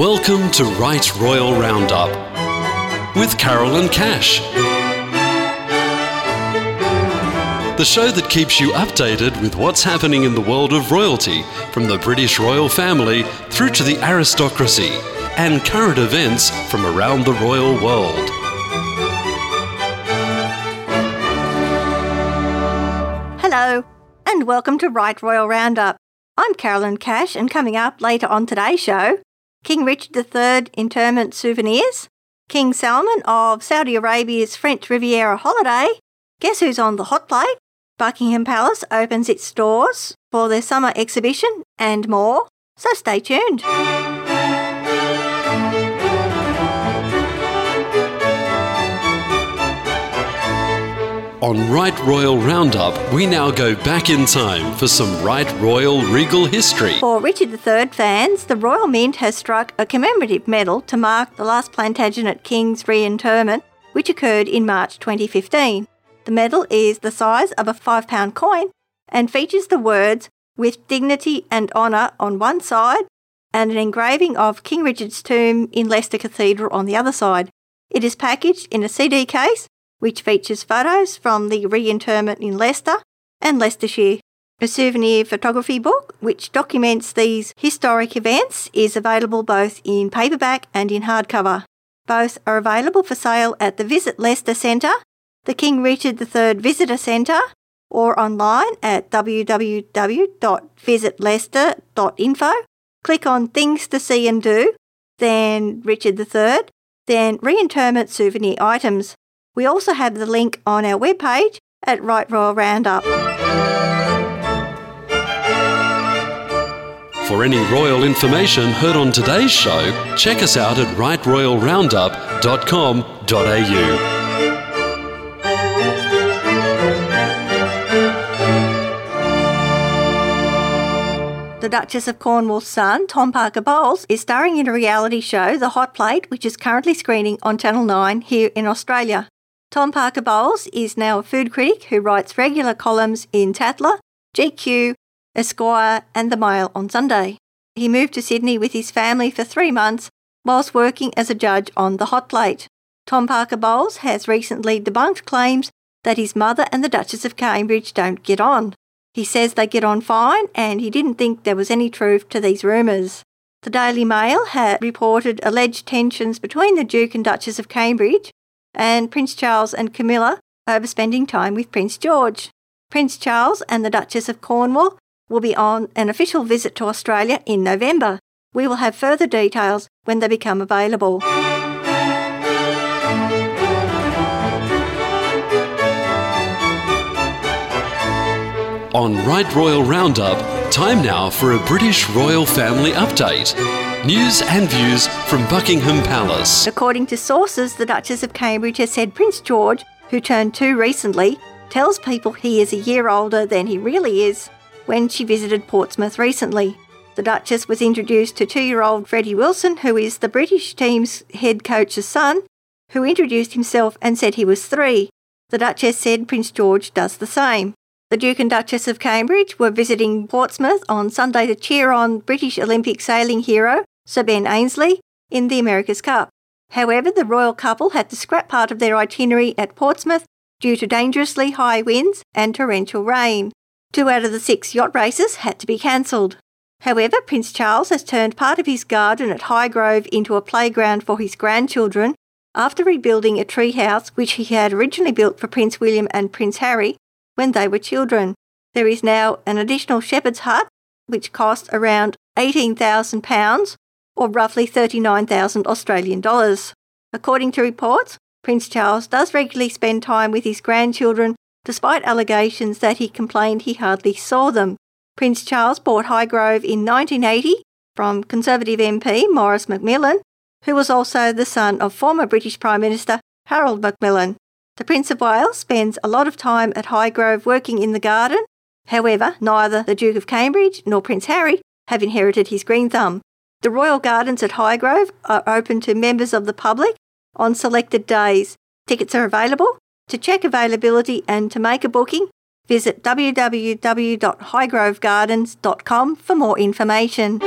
Welcome to Right Royal Roundup with Carolyn Cash, the show that keeps you updated with what's happening in the world of royalty, from the British royal family through to the aristocracy, and current events from around the royal world. Hello, and welcome to Right Royal Roundup. I'm Carolyn Cash, and coming up later on today's show, King Richard III interment souvenirs, King Salman of Saudi Arabia's French Riviera holiday, guess who's on the hot plate, Buckingham Palace opens its doors for their summer exhibition, and more, so stay tuned. On Right Royal Roundup, we now go back in time for some Right Royal regal history. For Richard III fans, the Royal Mint has struck a commemorative medal to mark the last Plantagenet King's reinterment, which occurred in March 2015. The medal is the size of a £5 coin and features the words "with dignity and honour" on one side and an engraving of King Richard's tomb in Leicester Cathedral on the other side. It is packaged in a CD case which features photos from the reinterment in Leicester and Leicestershire. A souvenir photography book, which documents these historic events, is available both in paperback and in hardcover. Both are available for sale at the Visit Leicester Centre, the King Richard III Visitor Centre, or online at www.visitleicester.info. Click on Things to See and Do, then Richard III, then Reinterment Souvenir Items. We also have the link on our webpage at Right Royal Roundup. For any royal information heard on today's show, check us out at rightroyalroundup.com.au. The Duchess of Cornwall's son, Tom Parker Bowles, is starring in a reality show, The Hot Plate, which is currently screening on Channel 9 here in Australia. Tom Parker Bowles is now a food critic who writes regular columns in Tatler, GQ, Esquire and The Mail on Sunday. He moved to Sydney with his family for 3 months whilst working as a judge on The Hot Plate. Tom Parker Bowles has recently debunked claims that his mother and the Duchess of Cambridge don't get on. He says they get on fine and he didn't think there was any truth to these rumours. The Daily Mail had reported alleged tensions between the Duke and Duchess of Cambridge and Prince Charles and Camilla over spending time with Prince George. Prince Charles and the Duchess of Cornwall will be on an official visit to Australia in November. We will have further details when they become available. On Right Royal Roundup, time now for a British royal family update. News and views from Buckingham Palace. According to sources, the Duchess of Cambridge has said Prince George, who turned 2 recently, tells people he is a year older than he really is when she visited Portsmouth recently. The Duchess was introduced to 2-year-old Freddie Wilson, who is the British team's head coach's son, who introduced himself and said he was 3. The Duchess said Prince George does the same. The Duke and Duchess of Cambridge were visiting Portsmouth on Sunday to cheer on British Olympic sailing hero Sir Ben Ainslie in the America's Cup. However, the royal couple had to scrap part of their itinerary at Portsmouth due to dangerously high winds and torrential rain. 2 out of the 6 yacht races had to be cancelled. However, Prince Charles has turned part of his garden at Highgrove into a playground for his grandchildren after rebuilding a tree house which he had originally built for Prince William and Prince Harry when they were children. There is now an additional shepherd's hut, which costs around £18,000 or roughly 39,000 Australian dollars. According to reports, Prince Charles does regularly spend time with his grandchildren despite allegations that he complained he hardly saw them. Prince Charles bought Highgrove in 1980 from Conservative MP Maurice Macmillan, who was also the son of former British Prime Minister Harold Macmillan. The Prince of Wales spends a lot of time at Highgrove working in the garden. However, neither the Duke of Cambridge nor Prince Harry have inherited his green thumb. The Royal Gardens at Highgrove are open to members of the public on selected days. Tickets are available. To check availability and to make a booking, visit www.highgrovegardens.com for more information.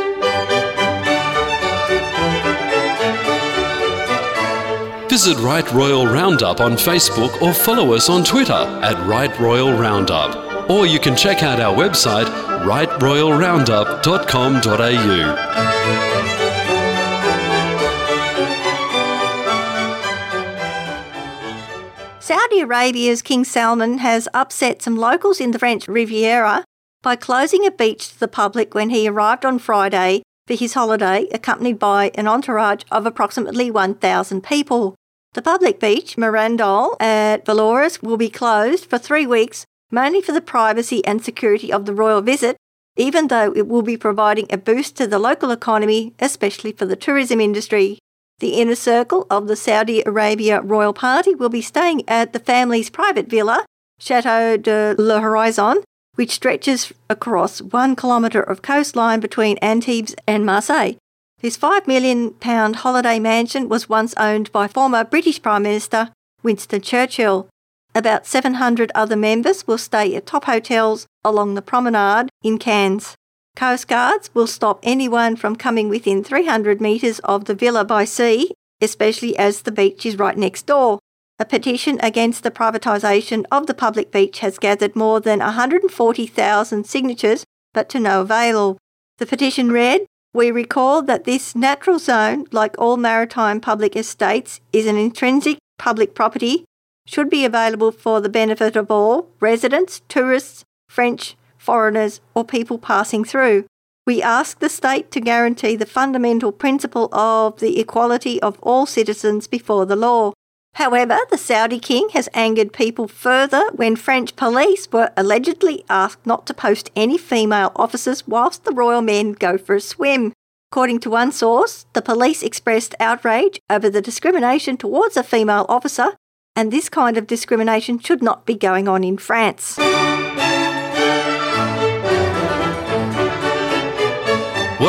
Visit Right Royal Roundup on Facebook or follow us on Twitter at Right Royal Roundup. Or you can check out our website, rightroyalroundup.com.au. Saudi Arabia's King Salman has upset some locals in the French Riviera by closing a beach to the public when he arrived on Friday for his holiday, accompanied by an entourage of approximately 1,000 people. The public beach, Mirandol, at Vallauris, will be closed for 3 weeks, mainly for the privacy and security of the royal visit, even though it will be providing a boost to the local economy, especially for the tourism industry. The inner circle of the Saudi Arabia royal party will be staying at the family's private villa, Chateau de l'Horizon, which stretches across 1 kilometre of coastline between Antibes and Marseille. His £5 million holiday mansion was once owned by former British Prime Minister Winston Churchill. About 700 other members will stay at top hotels along the promenade in Cannes. Coast guards will stop anyone from coming within 300 metres of the villa by sea, especially as the beach is right next door. A petition against the privatisation of the public beach has gathered more than 140,000 signatures, but to no avail. The petition read, "We recall that this natural zone, like all maritime public estates, is an intrinsic public property, should be available for the benefit of all residents, tourists, French, foreigners or people passing through. We ask the state to guarantee the fundamental principle of the equality of all citizens before the law." However, the Saudi king has angered people further when French police were allegedly asked not to post any female officers whilst the royal men go for a swim. According to one source, the police expressed outrage over the discrimination towards a female officer, and this kind of discrimination should not be going on in France.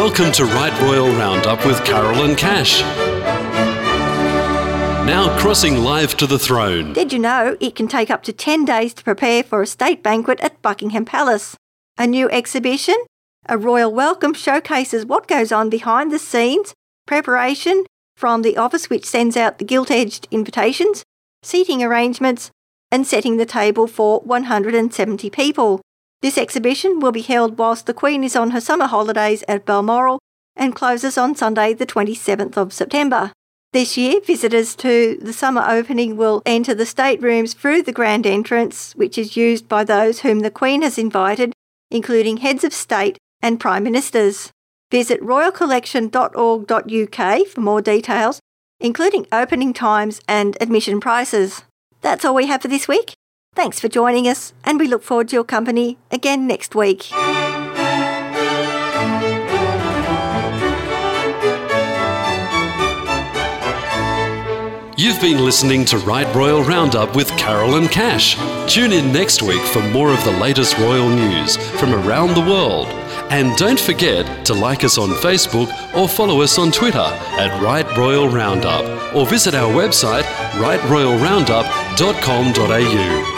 Welcome to Right Royal Roundup with Carolyn Cash. Now crossing live to the throne. Did you know it can take up to 10 days to prepare for a state banquet at Buckingham Palace? A new exhibition, A Royal Welcome, showcases what goes on behind the scenes, preparation from the office which sends out the gilt-edged invitations, seating arrangements and setting the table for 170 people. This exhibition will be held whilst the Queen is on her summer holidays at Balmoral and closes on Sunday the 27th of September. This year, visitors to the summer opening will enter the staterooms through the grand entrance, which is used by those whom the Queen has invited, including heads of state and prime ministers. Visit royalcollection.org.uk for more details, including opening times and admission prices. That's all we have for this week. Thanks for joining us, and we look forward to your company again next week. You've been listening to Right Royal Roundup with Carolyn Cash. Tune in next week for more of the latest royal news from around the world. And don't forget to like us on Facebook or follow us on Twitter at Right Royal Roundup, or visit our website rightroyalroundup.com.au.